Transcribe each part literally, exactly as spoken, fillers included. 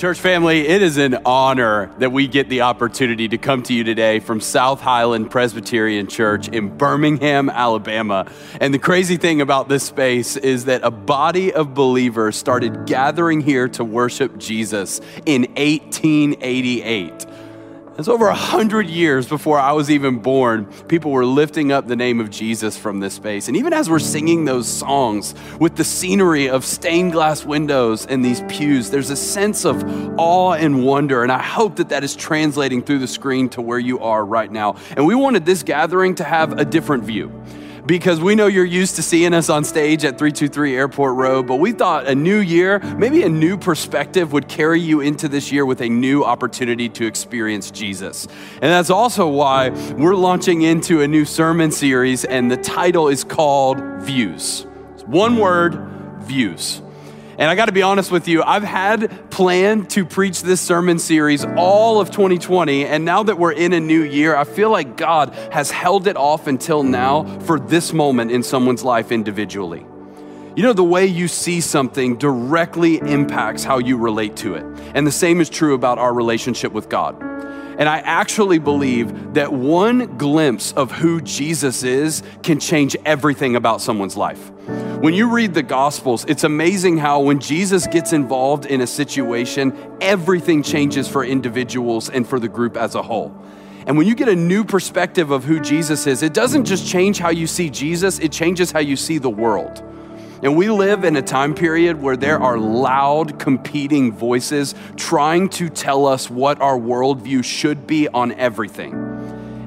Church family, it is an honor that we get the opportunity to come to you today from South Highland Presbyterian Church in Birmingham, Alabama. And the crazy thing about this space is that a body of believers started gathering here to worship Jesus in eighteen eighty-eight. It's over one hundred years before I was even born. People were lifting up the name of Jesus from this space. And even as we're singing those songs with the scenery of stained glass windows and these pews, there's a sense of awe and wonder. And I hope that that is translating through the screen to where you are right now. And we wanted this gathering to have a different view, because we know you're used to seeing us on stage at three two three Airport Road, but we thought a new year, maybe a new perspective would carry you into this year with a new opportunity to experience Jesus. And that's also why we're launching into a new sermon series, and the title is called Views. It's one word, views. And I gotta be honest with you, I've had planned to preach this sermon series all of twenty twenty, and now that we're in a new year, I feel like God has held it off until now for this moment in someone's life individually. You know, the way you see something directly impacts how you relate to it. And the same is true about our relationship with God. And I actually believe that one glimpse of who Jesus is can change everything about someone's life. When you read the Gospels, it's amazing how when Jesus gets involved in a situation, everything changes for individuals and for the group as a whole. And when you get a new perspective of who Jesus is, it doesn't just change how you see Jesus, it changes how you see the world. And we live in a time period where there are loud, competing voices trying to tell us what our worldview should be on everything.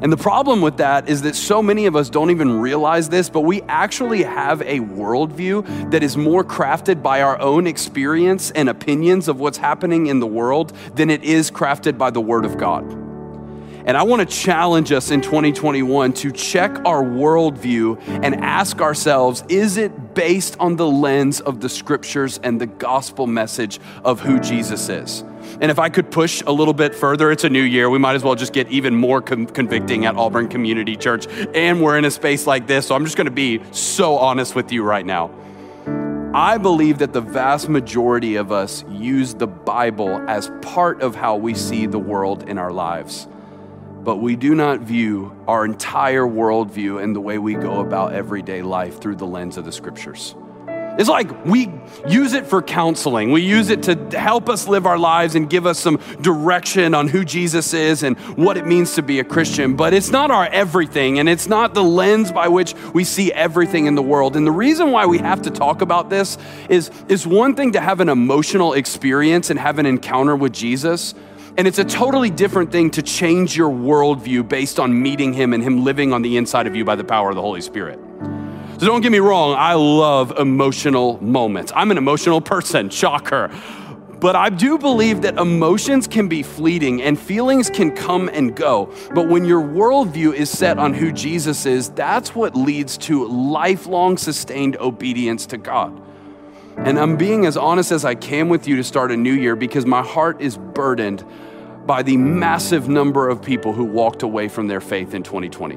And the problem with that is that so many of us don't even realize this, but we actually have a worldview that is more crafted by our own experience and opinions of what's happening in the world than it is crafted by the Word of God. And I want to challenge us in twenty twenty-one to check our worldview and ask ourselves, is it based on the lens of the scriptures and the gospel message of who Jesus is? And if I could push a little bit further, it's a new year. We might as well just get even more com- convicting at Auburn Community Church. And we're in a space like this, so I'm just going to be so honest with you right now. I believe that the vast majority of us use the Bible as part of how we see the world in our lives. But we do not view our entire worldview and the way we go about everyday life through the lens of the scriptures. It's like we use it for counseling. We use it to help us live our lives and give us some direction on who Jesus is and what it means to be a Christian. But it's not our everything, and it's not the lens by which we see everything in the world. And the reason why we have to talk about this is it's one thing to have an emotional experience and have an encounter with Jesus. And it's a totally different thing to change your worldview based on meeting him and him living on the inside of you by the power of the Holy Spirit. So don't get me wrong, I love emotional moments. I'm an emotional person, shocker. But I do believe that emotions can be fleeting and feelings can come and go. But when your worldview is set on who Jesus is, that's what leads to lifelong sustained obedience to God. And I'm being as honest as I can with you to start a new year because my heart is burdened by the massive number of people who walked away from their faith in twenty twenty.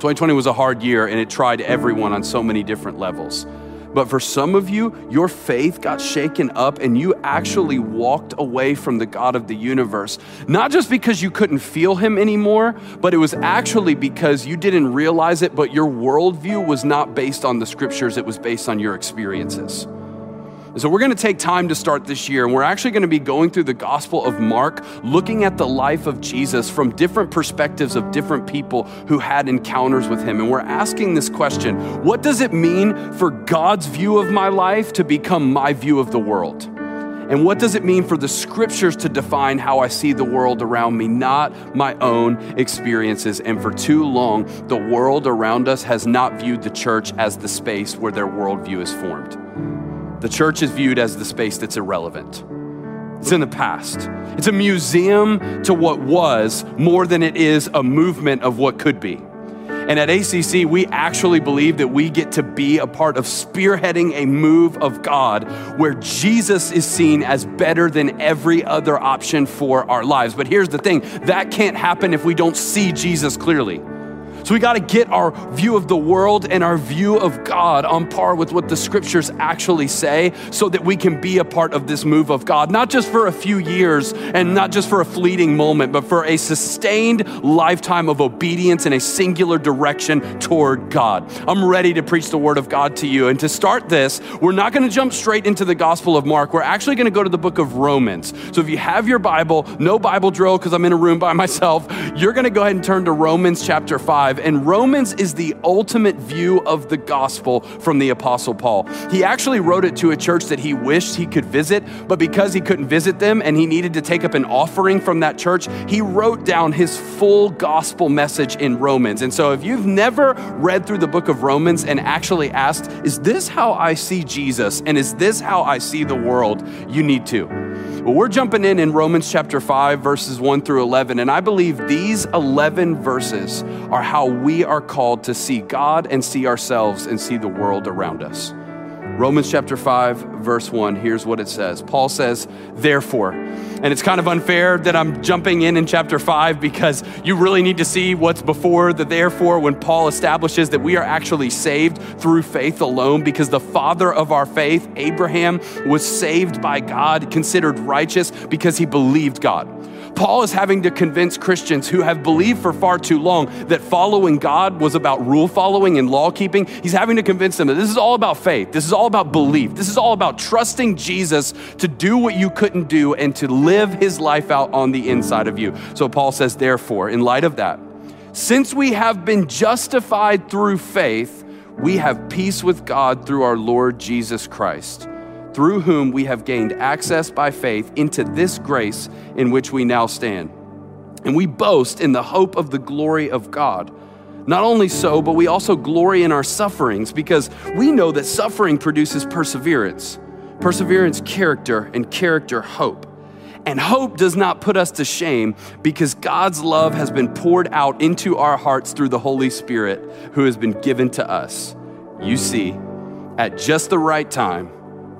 twenty twenty was a hard year and it tried everyone on so many different levels. But for some of you, your faith got shaken up and you actually walked away from the God of the universe, not just because you couldn't feel him anymore, but it was actually because you didn't realize it, but your worldview was not based on the scriptures, it was based on your experiences. So we're gonna take time to start this year, and we're actually gonna be going through the Gospel of Mark, looking at the life of Jesus from different perspectives of different people who had encounters with him. And we're asking this question: what does it mean for God's view of my life to become my view of the world? And what does it mean for the scriptures to define how I see the world around me, not my own experiences? And for too long, the world around us has not viewed the church as the space where their worldview is formed. The church is viewed as the space that's irrelevant. It's in the past. It's a museum to what was more than it is a movement of what could be. And at A C C, we actually believe that we get to be a part of spearheading a move of God where Jesus is seen as better than every other option for our lives. But here's the thing, that can't happen if we don't see Jesus clearly. So we got to get our view of the world and our view of God on par with what the scriptures actually say so that we can be a part of this move of God, not just for a few years and not just for a fleeting moment, but for a sustained lifetime of obedience in a singular direction toward God. I'm ready to preach the word of God to you. And to start this, we're not going to jump straight into the Gospel of Mark. We're actually going to go to the book of Romans. So if you have your Bible, no Bible drill because I'm in a room by myself, you're going to go ahead and turn to Romans chapter five. And Romans is the ultimate view of the gospel from the Apostle Paul. He actually wrote it to a church that he wished he could visit, but because he couldn't visit them and he needed to take up an offering from that church, he wrote down his full gospel message in Romans. And so if you've never read through the book of Romans and actually asked, is this how I see Jesus? And is this how I see the world? You need to. Well, we're jumping in in Romans chapter five, verses one through eleven. And I believe these eleven verses are how we are called to see God and see ourselves and see the world around us. Romans chapter five, verse one, here's what it says. Paul says, therefore, and it's kind of unfair that I'm jumping in in chapter five because you really need to see what's before the therefore when Paul establishes that we are actually saved through faith alone because the father of our faith, Abraham, was saved by God, considered righteous because he believed God. Paul is having to convince Christians who have believed for far too long that following God was about rule following and law keeping. He's having to convince them that this is all about faith. This is all about belief. This is all about trusting Jesus to do what you couldn't do and to live his life out on the inside of you. So Paul says, therefore, in light of that, since we have been justified through faith, we have peace with God through our Lord Jesus Christ, through whom we have gained access by faith into this grace in which we now stand. And we boast in the hope of the glory of God. Not only so, but we also glory in our sufferings because we know that suffering produces perseverance, perseverance, character, and character, hope. And hope does not put us to shame because God's love has been poured out into our hearts through the Holy Spirit who has been given to us. You see, at just the right time,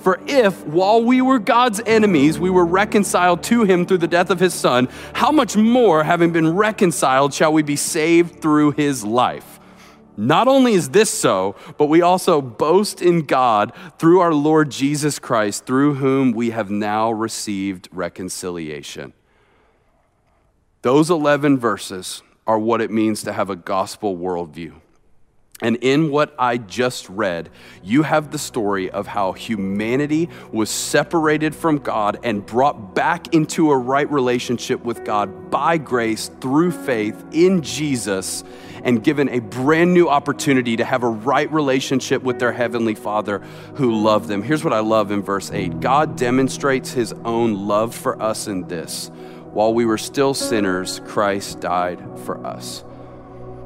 For if, while we were God's enemies, we were reconciled to him through the death of his son, how much more, having been reconciled, shall we be saved through his life? Not only is this so, but we also boast in God through our Lord Jesus Christ, through whom we have now received reconciliation. Those eleven verses are what it means to have a gospel worldview. And in what I just read, you have the story of how humanity was separated from God and brought back into a right relationship with God by grace through faith in Jesus and given a brand new opportunity to have a right relationship with their heavenly Father who loved them. Here's what I love in verse eight. God demonstrates his own love for us in this. While we were still sinners, Christ died for us.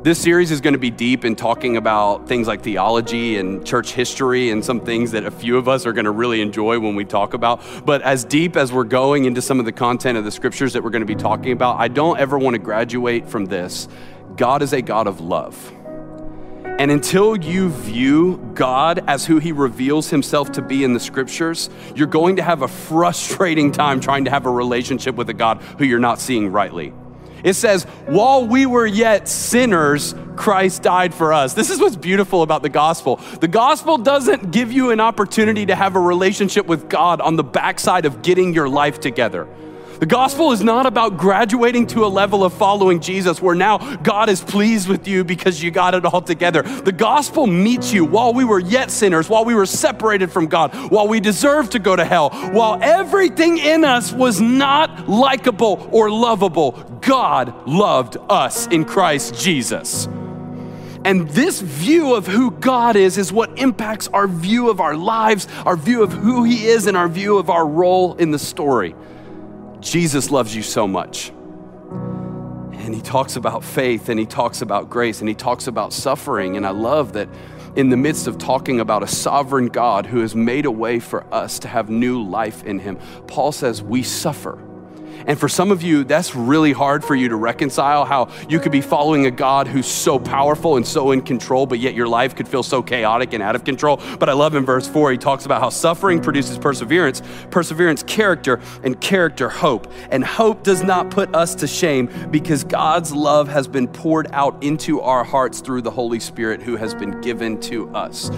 This series is going to be deep in talking about things like theology and church history and some things that a few of us are going to really enjoy when we talk about. But as deep as we're going into some of the content of the scriptures that we're going to be talking about, I don't ever want to graduate from this. God is a God of love. And until you view God as who he reveals himself to be in the scriptures, you're going to have a frustrating time trying to have a relationship with a God who you're not seeing rightly. It says, while we were yet sinners, Christ died for us. This is what's beautiful about the gospel. The gospel doesn't give you an opportunity to have a relationship with God on the backside of getting your life together. The gospel is not about graduating to a level of following Jesus where now God is pleased with you because you got it all together. The gospel meets you while we were yet sinners, while we were separated from God, while we deserved to go to hell, while everything in us was not likable or lovable. God loved us in Christ Jesus. And this view of who God is is what impacts our view of our lives, our view of who he is, and our view of our role in the story. Jesus loves you so much. And he talks about faith and he talks about grace and he talks about suffering. And I love that in the midst of talking about a sovereign God who has made a way for us to have new life in him, Paul says we suffer. And for some of you, that's really hard for you to reconcile, how you could be following a God who's so powerful and so in control, but yet your life could feel so chaotic and out of control. But I love in verse four, he talks about how suffering produces perseverance, perseverance, character, and character, hope. And hope does not put us to shame because God's love has been poured out into our hearts through the Holy Spirit who has been given to us.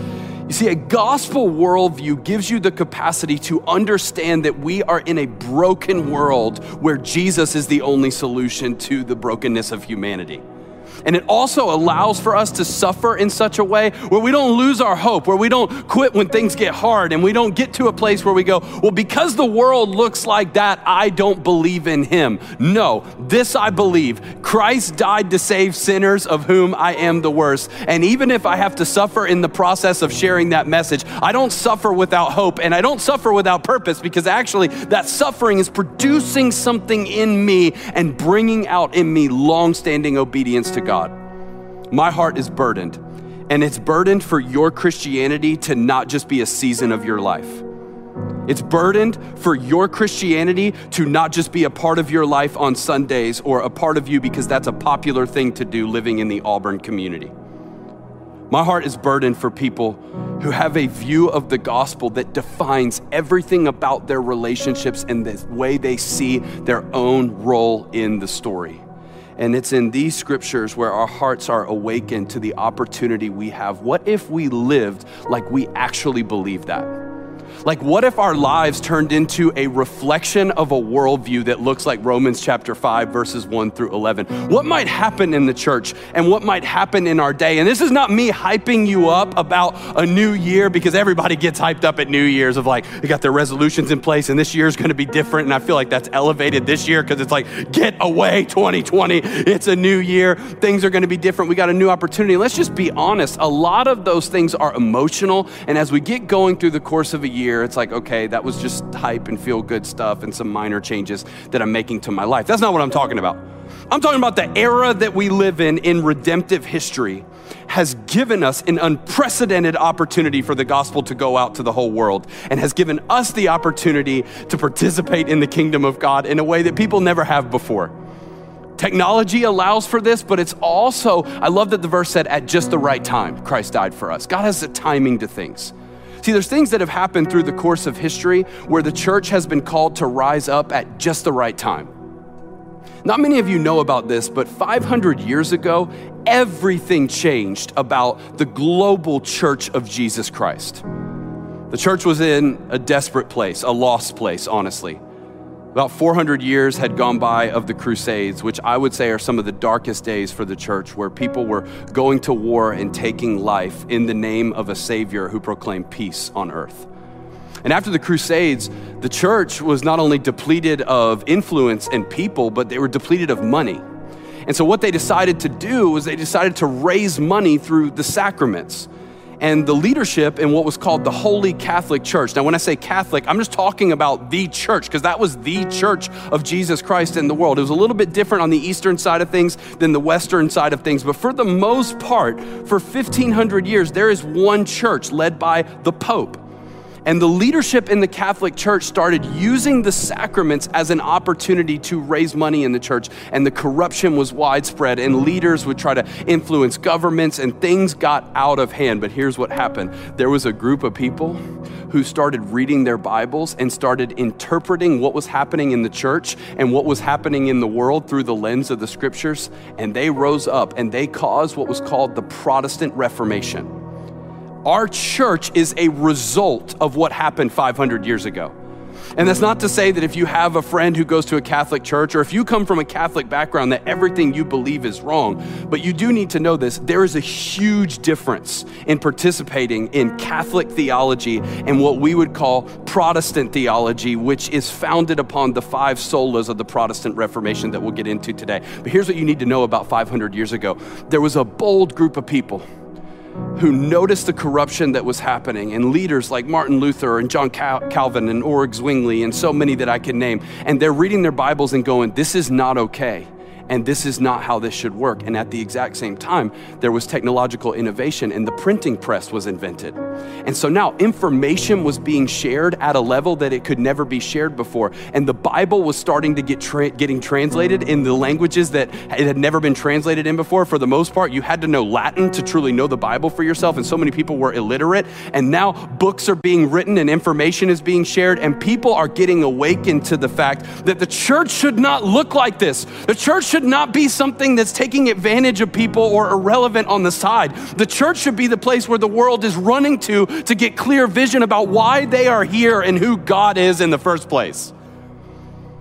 You see, a gospel worldview gives you the capacity to understand that we are in a broken world where Jesus is the only solution to the brokenness of humanity. And it also allows for us to suffer in such a way where we don't lose our hope, where we don't quit when things get hard, and we don't get to a place where we go, well, because the world looks like that, I don't believe in him. No, this I believe. Christ died to save sinners, of whom I am the worst. And even if I have to suffer in the process of sharing that message, I don't suffer without hope and I don't suffer without purpose, because actually that suffering is producing something in me and bringing out in me long-standing obedience to God. My heart is burdened, and it's burdened for your Christianity to not just be a season of your life. It's burdened for your Christianity to not just be a part of your life on Sundays or a part of you because that's a popular thing to do living in the Auburn community. My heart is burdened for people who have a view of the gospel that defines everything about their relationships and the way they see their own role in the story. And it's in these scriptures where our hearts are awakened to the opportunity we have. What if we lived like we actually believe that? Like, what if our lives turned into a reflection of a worldview that looks like Romans chapter five, verses one through eleven? What might happen in the church and what might happen in our day? And this is not me hyping you up about a new year, because everybody gets hyped up at New Year's of like, they got their resolutions in place and this year's gonna be different. And I feel like that's elevated this year because it's like, get away twenty twenty, it's a new year. Things are gonna be different. We got a new opportunity. Let's just be honest. A lot of those things are emotional. And as we get going through the course of a year, it's like, okay, that was just hype and feel good stuff and some minor changes that I'm making to my life. That's not what I'm talking about. I'm talking about the era that we live in, in redemptive history, has given us an unprecedented opportunity for the gospel to go out to the whole world and has given us the opportunity to participate in the kingdom of God in a way that people never have before. Technology allows for this, but it's also, I love that the verse said, at just the right time, Christ died for us. God has the timing to things. See, there's things that have happened through the course of history where the church has been called to rise up at just the right time. Not many of you know about this, but five hundred years ago, everything changed about the global church of Jesus Christ. The church was in a desperate place, a lost place, honestly. About four hundred years had gone by of the Crusades, which I would say are some of the darkest days for the church, where people were going to war and taking life in the name of a savior who proclaimed peace on earth. And after the Crusades, the church was not only depleted of influence and people, but they were depleted of money. And so what they decided to do was they decided to raise money through the sacraments. And the leadership in what was called the Holy Catholic Church. Now, when I say Catholic, I'm just talking about the church, because that was the church of Jesus Christ in the world. It was a little bit different on the Eastern side of things than the Western side of things. But for the most part, for fifteen hundred years, there is one church led by the Pope. And the leadership in the Catholic Church started using the sacraments as an opportunity to raise money in the church. And the corruption was widespread, and leaders would try to influence governments, and things got out of hand. But here's what happened. There was a group of people who started reading their Bibles and started interpreting what was happening in the church and what was happening in the world through the lens of the scriptures. And they rose up and they caused what was called the Protestant Reformation. Our church is a result of what happened five hundred years ago. And that's not to say that if you have a friend who goes to a Catholic church, or if you come from a Catholic background, that everything you believe is wrong. But you do need to know this. There is a huge difference in participating in Catholic theology and what we would call Protestant theology, which is founded upon the five solas of the Protestant Reformation that we'll get into today. But here's what you need to know about five hundred years ago. There was a bold group of people who noticed the corruption that was happening, and leaders like Martin Luther and John Cal- Calvin and Ulrich Zwingli and so many that I could name. And they're reading their Bibles and going, this is not okay. and this is not how this should work. And at the exact same time, there was technological innovation and the printing press was invented. And so now information was being shared at a level that it could never be shared before. And the Bible was starting to get tra- getting translated in the languages that it had never been translated in before. For the most part, you had to know Latin to truly know the Bible for yourself. And so many people were illiterate. And now books are being written and information is being shared, and people are getting awakened to the fact that the church should not look like this. The church should not be something that's taking advantage of people or irrelevant on the side. The church should be the place where the world is running to to get clear vision about why they are here and who God is in the first place.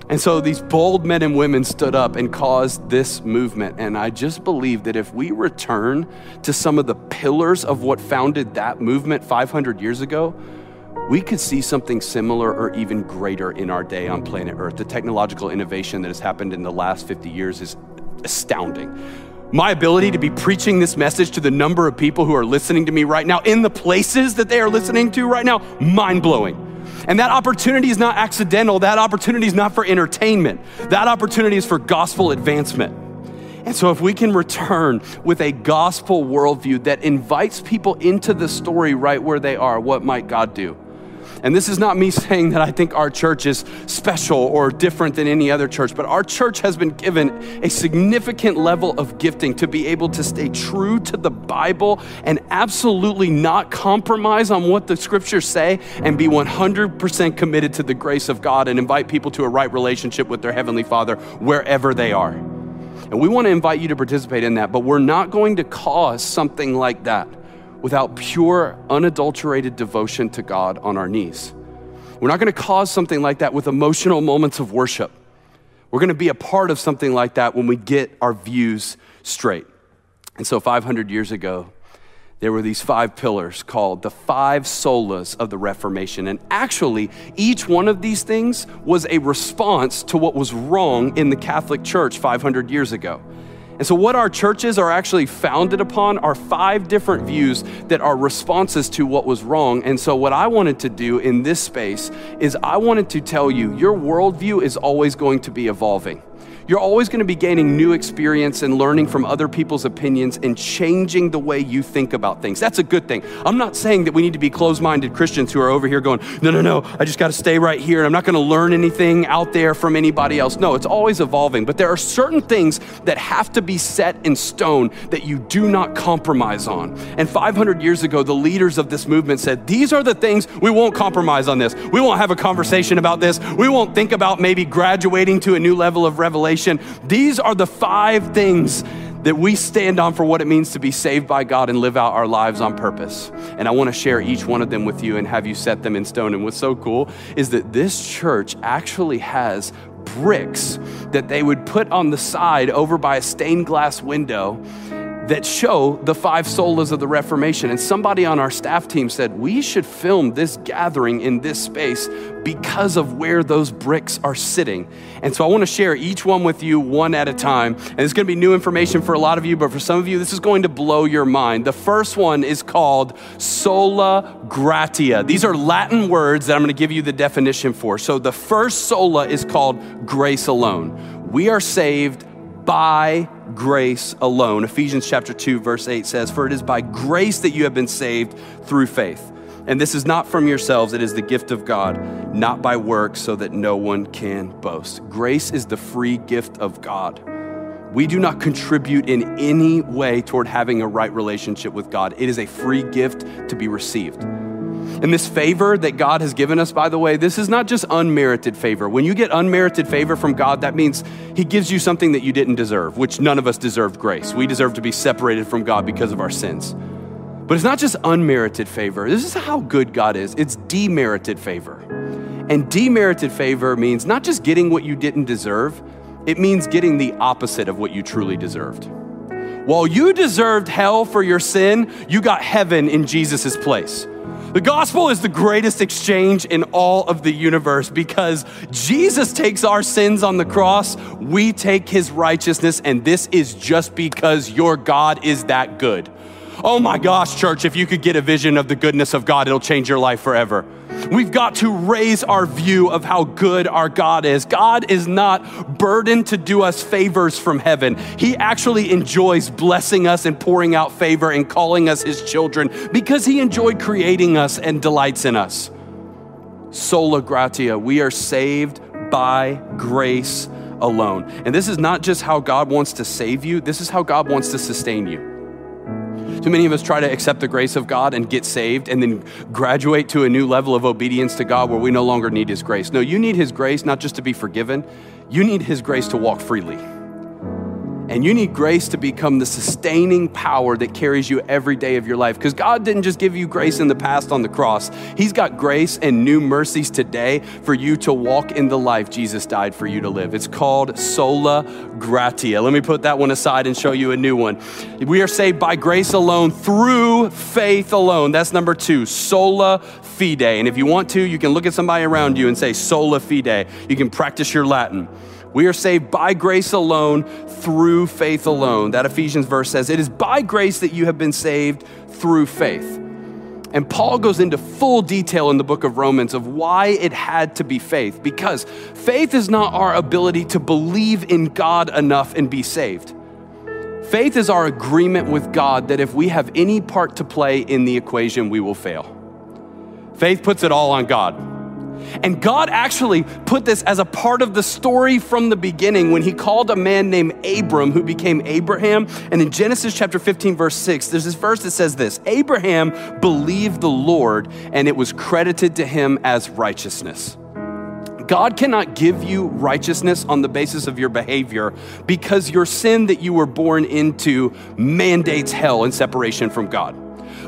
And so these bold men and women stood up and caused this movement. And I just believe that if we return to some of the pillars of what founded that movement five hundred years ago, we could see something similar or even greater in our day on planet Earth. The technological innovation that has happened in the last fifty years is astounding. My ability to be preaching this message to the number of people who are listening to me right now in the places that they are listening to right now, mind-blowing. And that opportunity is not accidental. That opportunity is not for entertainment. That opportunity is for gospel advancement. And so if we can return with a gospel worldview that invites people into the story right where they are, what might God do? And this is not me saying that I think our church is special or different than any other church, but our church has been given a significant level of gifting to be able to stay true to the Bible and absolutely not compromise on what the scriptures say and be one hundred percent committed to the grace of God and invite people to a right relationship with their Heavenly Father wherever they are. And we want to invite you to participate in that, but we're not going to cause something like that without pure, unadulterated devotion to God on our knees. We're not gonna cause something like that with emotional moments of worship. We're gonna be a part of something like that when we get our views straight. And so five hundred years ago, there were these five pillars called the five solas of the Reformation. And actually, each one of these things was a response to what was wrong in the Catholic Church five hundred years ago. And so what our churches are actually founded upon are five different views that are responses to what was wrong. And so what I wanted to do in this space is I wanted to tell you, your worldview is always going to be evolving. You're always going to be gaining new experience and learning from other people's opinions and changing the way you think about things. That's a good thing. I'm not saying that we need to be closed-minded Christians who are over here going, no, no, no, I just got to stay right here. I'm not going to learn anything out there from anybody else. No, it's always evolving. But there are certain things that have to be set in stone that you do not compromise on. And five hundred years ago, the leaders of this movement said, these are the things we won't compromise on this. We won't have a conversation about this. We won't think about maybe graduating to a new level of revelation. These are the five things that we stand on for what it means to be saved by God and live out our lives on purpose. And I want to share each one of them with you and have you set them in stone. And what's so cool is that this church actually has bricks that they would put on the side over by a stained glass window that show the five solas of the Reformation. And somebody on our staff team said, we should film this gathering in this space because of where those bricks are sitting. And so I wanna share each one with you one at a time. And it's gonna be new information for a lot of you, but for some of you, this is going to blow your mind. The first one is called sola gratia. These are Latin words that I'm gonna give you the definition for. So the first sola is called grace alone. We are saved by grace alone. Ephesians chapter two, verse eight says, for it is by grace that you have been saved through faith. And this is not from yourselves, it is the gift of God, not by works, so that no one can boast. Grace is the free gift of God. We do not contribute in any way toward having a right relationship with God. It is a free gift to be received. And this favor that God has given us, by the way, this is not just unmerited favor. When you get unmerited favor from God, that means he gives you something that you didn't deserve, which none of us deserved grace. We deserve to be separated from God because of our sins. But it's not just unmerited favor. This is how good God is. It's demerited favor. And demerited favor means not just getting what you didn't deserve, it means getting the opposite of what you truly deserved. While you deserved hell for your sin, you got heaven in Jesus's place. The gospel is the greatest exchange in all of the universe because Jesus takes our sins on the cross, we take his righteousness, and this is just because your God is that good. Oh my gosh, church, if you could get a vision of the goodness of God, it'll change your life forever. We've got to raise our view of how good our God is. God is not burdened to do us favors from heaven. He actually enjoys blessing us and pouring out favor and calling us his children because he enjoyed creating us and delights in us. Sola gratia, we are saved by grace alone. And this is not just how God wants to save you, this is how God wants to sustain you. Too many of us try to accept the grace of God and get saved and then graduate to a new level of obedience to God where we no longer need his grace. No, you need his grace not just to be forgiven, you need his grace to walk freely. And you need grace to become the sustaining power that carries you every day of your life. Because God didn't just give you grace in the past on the cross. He's got grace and new mercies today for you to walk in the life Jesus died for you to live. It's called sola gratia. Let me put that one aside and show you a new one. We are saved by grace alone, through faith alone. That's number two, sola fide. And if you want to, you can look at somebody around you and say sola fide. You can practice your Latin. We are saved by grace alone, through faith alone. That Ephesians verse says, it is by grace that you have been saved through faith. And Paul goes into full detail in the book of Romans of why it had to be faith, because faith is not our ability to believe in God enough and be saved. Faith is our agreement with God that if we have any part to play in the equation, we will fail. Faith puts it all on God. And God actually put this as a part of the story from the beginning when he called a man named Abram who became Abraham. And in Genesis chapter fifteen, verse six, there's this verse that says this, Abraham believed the Lord and it was credited to him as righteousness. God cannot give you righteousness on the basis of your behavior because your sin that you were born into mandates hell and separation from God.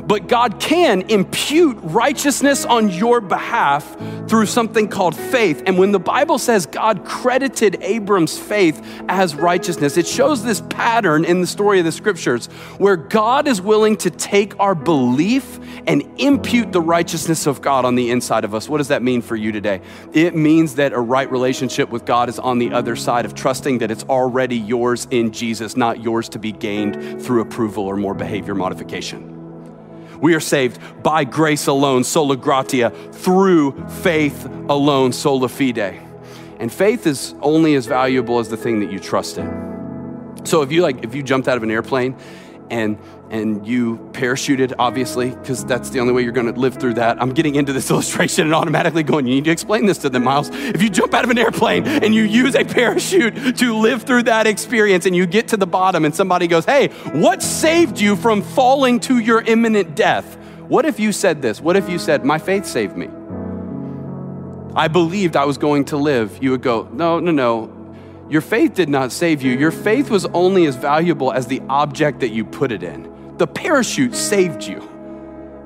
But God can impute righteousness on your behalf through something called faith. And when the Bible says God credited Abram's faith as righteousness, it shows this pattern in the story of the scriptures where God is willing to take our belief and impute the righteousness of God on the inside of us. What does that mean for you today? It means that a right relationship with God is on the other side of trusting that it's already yours in Jesus, not yours to be gained through approval or more behavior modification. We are saved by grace alone, sola gratia, through faith alone, sola fide. And faith is only as valuable as the thing that you trust in. So if you like, if you jumped out of an airplane and and you parachuted, obviously, because that's the only way you're gonna live through that. I'm getting into this illustration and automatically going, you need to explain this to them, Miles. If you jump out of an airplane and you use a parachute to live through that experience and you get to the bottom and somebody goes, hey, what saved you from falling to your imminent death? What if you said this? What if you said, my faith saved me? I believed I was going to live. You would go, no, no, no. Your faith did not save you. Your faith was only as valuable as the object that you put it in. The parachute saved you.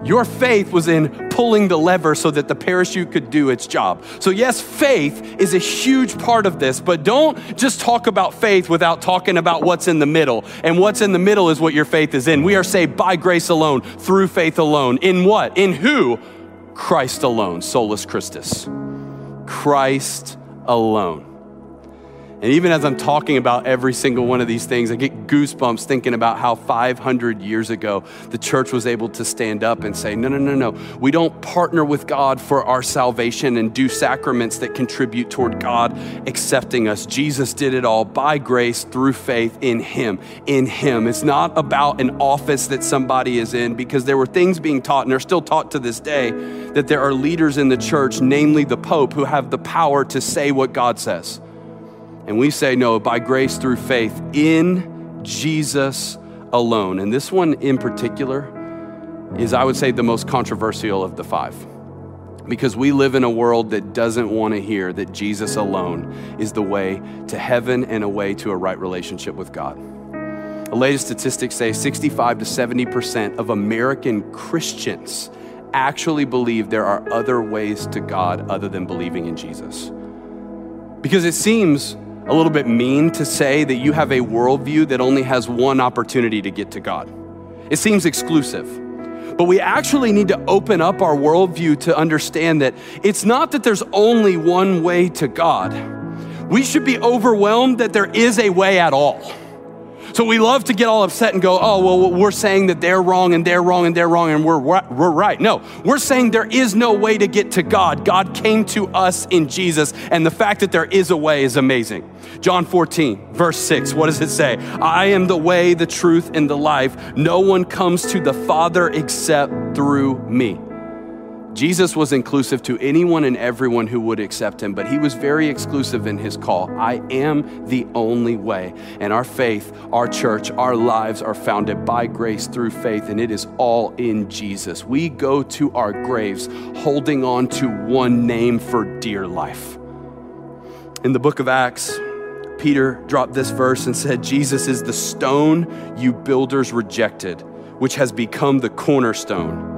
Your faith was in pulling the lever so that the parachute could do its job. So yes, faith is a huge part of this, but don't just talk about faith without talking about what's in the middle. And what's in the middle is what your faith is in. We are saved by grace alone, through faith alone. In what? In who? Christ alone, solus Christus. Christ alone. And even as I'm talking about every single one of these things, I get goosebumps thinking about how five hundred years ago, the church was able to stand up and say, no, no, no, no. We don't partner with God for our salvation and do sacraments that contribute toward God accepting us. Jesus did it all by grace, through faith in him, in him. It's not about an office that somebody is in, because there were things being taught and are still taught to this day that there are leaders in the church, namely the Pope, who have the power to say what God says. And we say, no, by grace through faith in Jesus alone. And this one in particular is, I would say, the most controversial of the five, because we live in a world that doesn't want to hear that Jesus alone is the way to heaven and a way to a right relationship with God. The latest statistics say sixty-five to seventy percent of American Christians actually believe there are other ways to God other than believing in Jesus. Because it seems a little bit mean to say that you have a worldview that only has one opportunity to get to God. It seems exclusive, but we actually need to open up our worldview to understand that it's not that there's only one way to God. We should be overwhelmed that there is a way at all. So we love to get all upset and go, oh, well, we're saying that they're wrong and they're wrong and they're wrong and we're, we're right. No, we're saying there is no way to get to God. God came to us in Jesus, and the fact that there is a way is amazing. John fourteen, verse six, what does it say? I am the way, the truth, and the life. No one comes to the Father except through me. Jesus was inclusive to anyone and everyone who would accept him, but he was very exclusive in his call. I am the only way. And our faith, our church, our lives are founded by grace through faith, and it is all in Jesus. We go to our graves holding on to one name for dear life. In the book of Acts, Peter dropped this verse and said, Jesus is the stone you builders rejected, which has become the cornerstone.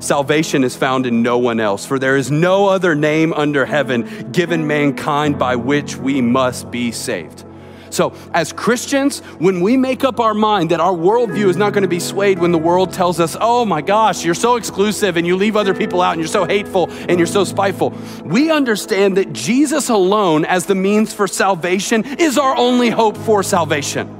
Salvation is found in no one else, for there is no other name under heaven given mankind by which we must be saved. So as Christians, when we make up our mind that our worldview is not going to be swayed when the world tells us, oh my gosh, you're so exclusive and you leave other people out and you're so hateful and you're so spiteful, we understand that Jesus alone as the means for salvation is our only hope for salvation.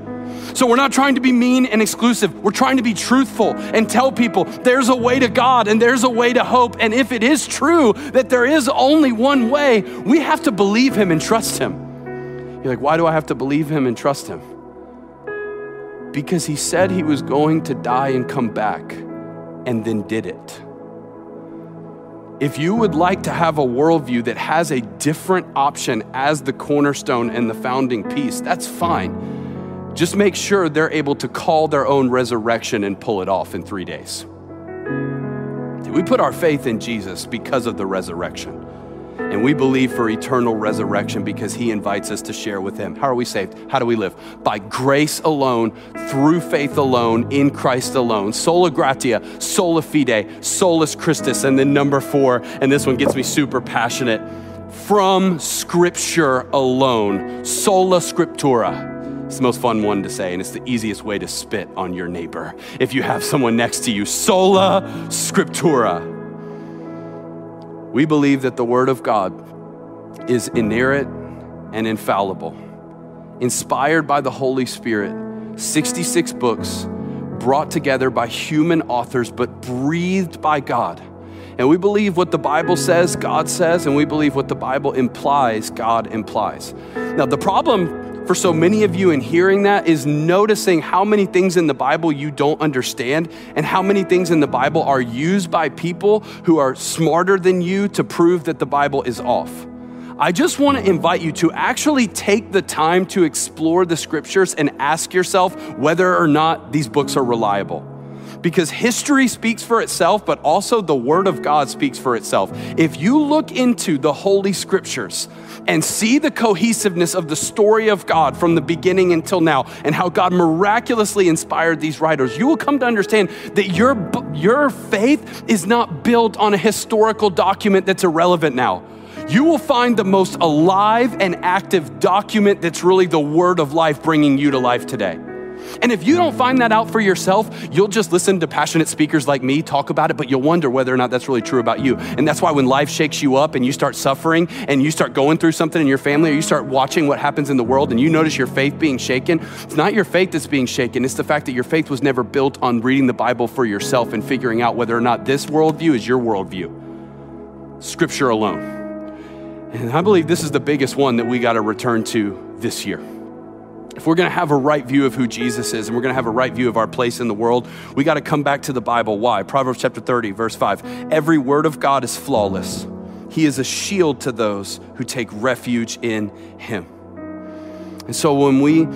So we're not trying to be mean and exclusive. We're trying to be truthful and tell people there's a way to God and there's a way to hope. And if it is true that there is only one way, we have to believe him and trust him. You're like, why do I have to believe him and trust him? Because he said he was going to die and come back and then did it. If you would like to have a worldview that has a different option as the cornerstone and the founding piece, that's fine. Just make sure they're able to call their own resurrection and pull it off in three days. We put our faith in Jesus because of the resurrection. And we believe for eternal resurrection because he invites us to share with him. How are we saved? How do we live? By grace alone, through faith alone, in Christ alone. Sola gratia, sola fide, solus Christus. And then number four, and this one gets me super passionate. From Scripture alone, sola scriptura. It's the most fun one to say, and it's the easiest way to spit on your neighbor if you have someone next to you. Sola scriptura. We believe that the Word of God is inerrant and infallible, inspired by the Holy Spirit, sixty-six books brought together by human authors, but breathed by God. And we believe what the Bible says, God says, and we believe what the Bible implies, God implies. Now, the problem for so many of you in hearing that is noticing how many things in the Bible you don't understand and how many things in the Bible are used by people who are smarter than you to prove that the Bible is off. I just want to invite you to actually take the time to explore the scriptures and ask yourself whether or not these books are reliable. Because history speaks for itself, but also the Word of God speaks for itself. If you look into the Holy Scriptures and see the cohesiveness of the story of God from the beginning until now, and how God miraculously inspired these writers, you will come to understand that your, your faith is not built on a historical document that's irrelevant now. You will find the most alive and active document that's really the Word of life bringing you to life today. And if you don't find that out for yourself, you'll just listen to passionate speakers like me talk about it, but you'll wonder whether or not that's really true about you. And that's why when life shakes you up and you start suffering and you start going through something in your family, or you start watching what happens in the world and you notice your faith being shaken, it's not your faith that's being shaken. It's the fact that your faith was never built on reading the Bible for yourself and figuring out whether or not this worldview is your worldview. Scripture alone. And I believe this is the biggest one that we got to return to this year. If we're gonna have a right view of who Jesus is and we're gonna have a right view of our place in the world, we gotta come back to the Bible. Why? Proverbs chapter thirty, verse five. Every word of God is flawless. He is a shield to those who take refuge in him. And so when we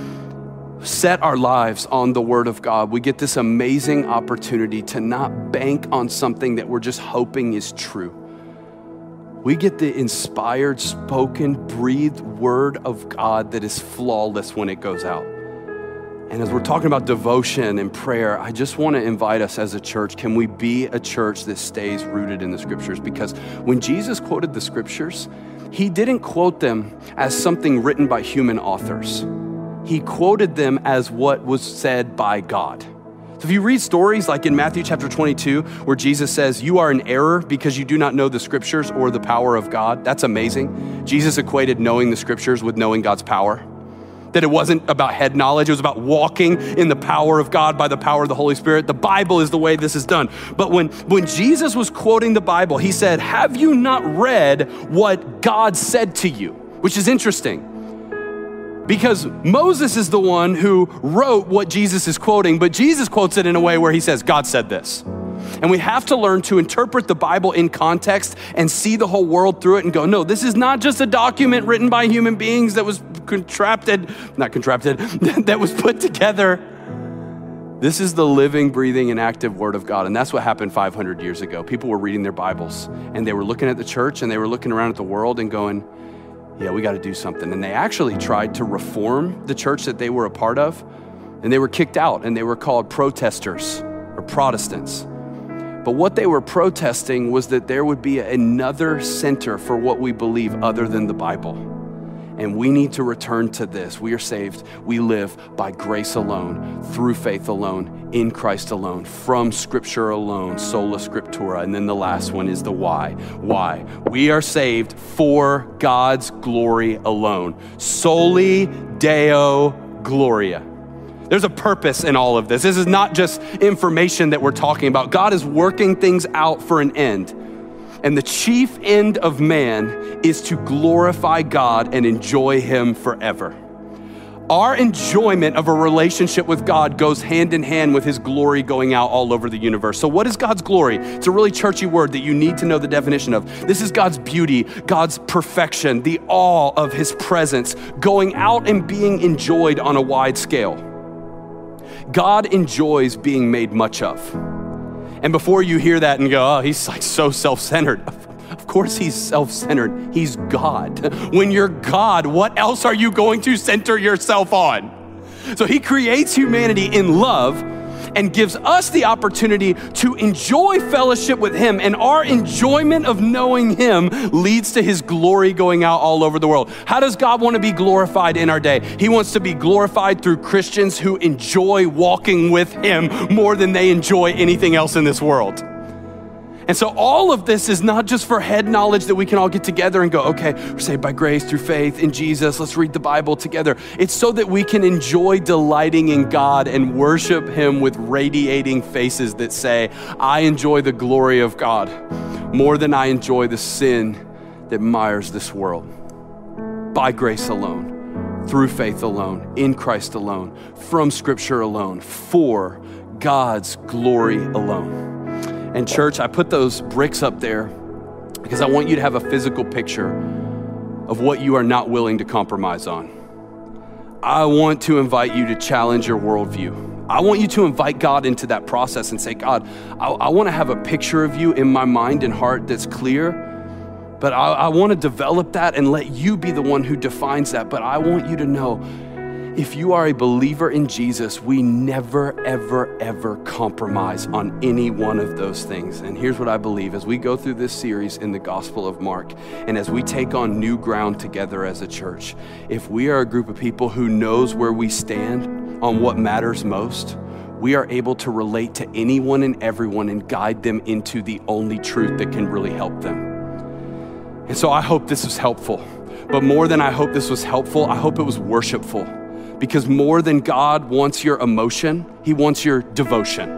set our lives on the Word of God, we get this amazing opportunity to not bank on something that we're just hoping is true. We get the inspired, spoken, breathed Word of God that is flawless when it goes out. And as we're talking about devotion and prayer, I just want to invite us as a church, can we be a church that stays rooted in the Scriptures? Because when Jesus quoted the Scriptures, he didn't quote them as something written by human authors. He quoted them as what was said by God. So if you read stories like in Matthew chapter twenty-two, where Jesus says, you are in error because you do not know the Scriptures or the power of God. That's amazing. Jesus equated knowing the Scriptures with knowing God's power. that it wasn't about head knowledge. It was about walking in the power of God by the power of the Holy Spirit. The Bible is the way this is done. But when, when Jesus was quoting the Bible, he said, have you not read what God said to you? Which is interesting. Because Moses is the one who wrote what Jesus is quoting, but Jesus quotes it in a way where he says, God said this. And we have to learn to interpret the Bible in context and see the whole world through it and go, no, this is not just a document written by human beings that was contracted, not contracted, that was put together. This is the living, breathing, and active word of God. And that's what happened five hundred years ago. People were reading their Bibles and they were looking at the church and they were looking around at the world and going, yeah, we got to do something. And they actually tried to reform the church that they were a part of, and they were kicked out and they were called protesters or Protestants. But what they were protesting was that there would be another center for what we believe other than the Bible. And we need to return to this. We are saved. We live by grace alone, through faith alone, in Christ alone, from Scripture alone, sola scriptura. And then the last one is the why. Why? We are saved for God's glory alone. Soli Deo Gloria. There's a purpose in all of this. This is not just information that we're talking about. God is working things out for an end. And the chief end of man is to glorify God and enjoy him forever. Our enjoyment of a relationship with God goes hand in hand with his glory going out all over the universe. So what is God's glory? It's a really churchy word that you need to know the definition of. This is God's beauty, God's perfection, the awe of his presence, going out and being enjoyed on a wide scale. God enjoys being made much of. And before you hear that and go, oh, he's like so self-centered. Of course he's self-centered. He's God. When you're God, what else are you going to center yourself on? So he creates humanity in love and gives us the opportunity to enjoy fellowship with him. And our enjoyment of knowing him leads to his glory going out all over the world. How does God want to be glorified in our day? He wants to be glorified through Christians who enjoy walking with him more than they enjoy anything else in this world. And so all of this is not just for head knowledge that we can all get together and go, okay, we're saved by grace through faith in Jesus. Let's read the Bible together. It's so that we can enjoy delighting in God and worship him with radiating faces that say, I enjoy the glory of God more than I enjoy the sin that mires this world. By grace alone, through faith alone, in Christ alone, from Scripture alone, for God's glory alone. And church, I put those bricks up there because I want you to have a physical picture of what you are not willing to compromise on. I want to invite you to challenge your worldview. I want you to invite God into that process and say, God, I, I want to have a picture of you in my mind and heart that's clear, but I, I want to develop that and let you be the one who defines that. But I want you to know, if you are a believer in Jesus, we never, ever, ever compromise on any one of those things. And here's what I believe. As we go through this series in the Gospel of Mark, and as we take on new ground together as a church, if we are a group of people who knows where we stand on what matters most, we are able to relate to anyone and everyone and guide them into the only truth that can really help them. And so I hope this was helpful. But more than I hope this was helpful, I hope it was worshipful. Because more than God wants your emotion, he wants your devotion.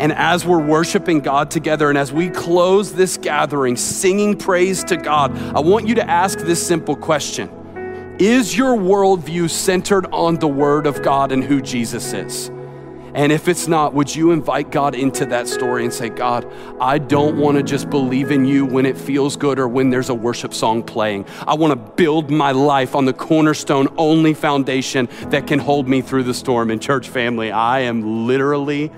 And as we're worshiping God together and as we close this gathering, singing praise to God, I want you to ask this simple question. Is your worldview centered on the word of God and who Jesus is? And if it's not, would you invite God into that story and say, God, I don't wanna just believe in you when it feels good or when there's a worship song playing. I wanna build my life on the cornerstone only foundation that can hold me through the storm. And church family, I am literally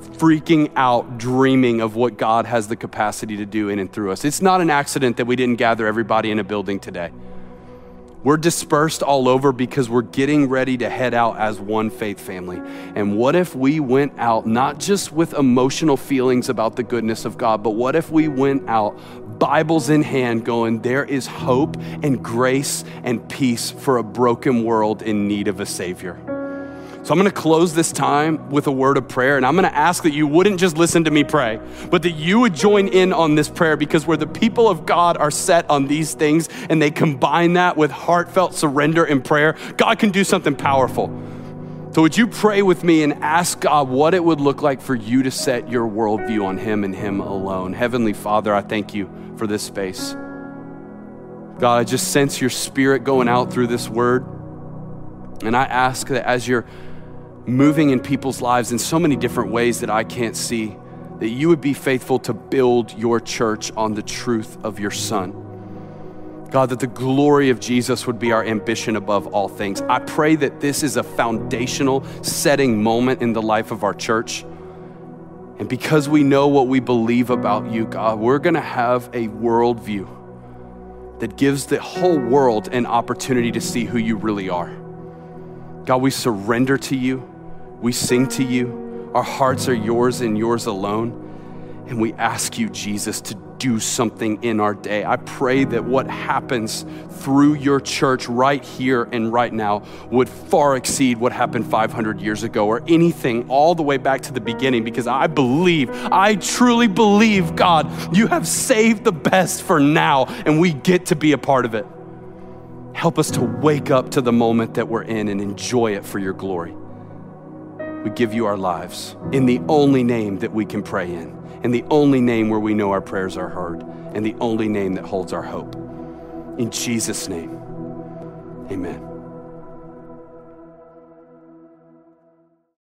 freaking out, dreaming of what God has the capacity to do in and through us. It's not an accident that we didn't gather everybody in a building today. We're dispersed all over because we're getting ready to head out as one faith family. And what if we went out, not just with emotional feelings about the goodness of God, but what if we went out, Bibles in hand, going, there is hope and grace and peace for a broken world in need of a Savior. So I'm gonna close this time with a word of prayer, and I'm gonna ask that you wouldn't just listen to me pray, but that you would join in on this prayer, because where the people of God are set on these things and they combine that with heartfelt surrender and prayer, God can do something powerful. So would you pray with me and ask God what it would look like for you to set your worldview on Him and Him alone? Heavenly Father, I thank you for this space. God, I just sense your Spirit going out through this word. And I ask that as you're moving in people's lives in so many different ways that I can't see, that you would be faithful to build your church on the truth of your Son. God, that the glory of Jesus would be our ambition above all things. I pray that this is a foundational setting moment in the life of our church. And because we know what we believe about you, God, we're gonna have a worldview that gives the whole world an opportunity to see who you really are. God, we surrender to you. We sing to you. Our hearts are yours and yours alone. And we ask you, Jesus, to do something in our day. I pray that what happens through your church right here and right now would far exceed what happened five hundred years ago or anything all the way back to the beginning, because I believe, I truly believe, God, you have saved the best for now, and we get to be a part of it. Help us to wake up to the moment that we're in and enjoy it for your glory. We give you our lives in the only name that we can pray in, in the only name where we know our prayers are heard, and the only name that holds our hope. In Jesus' name, amen.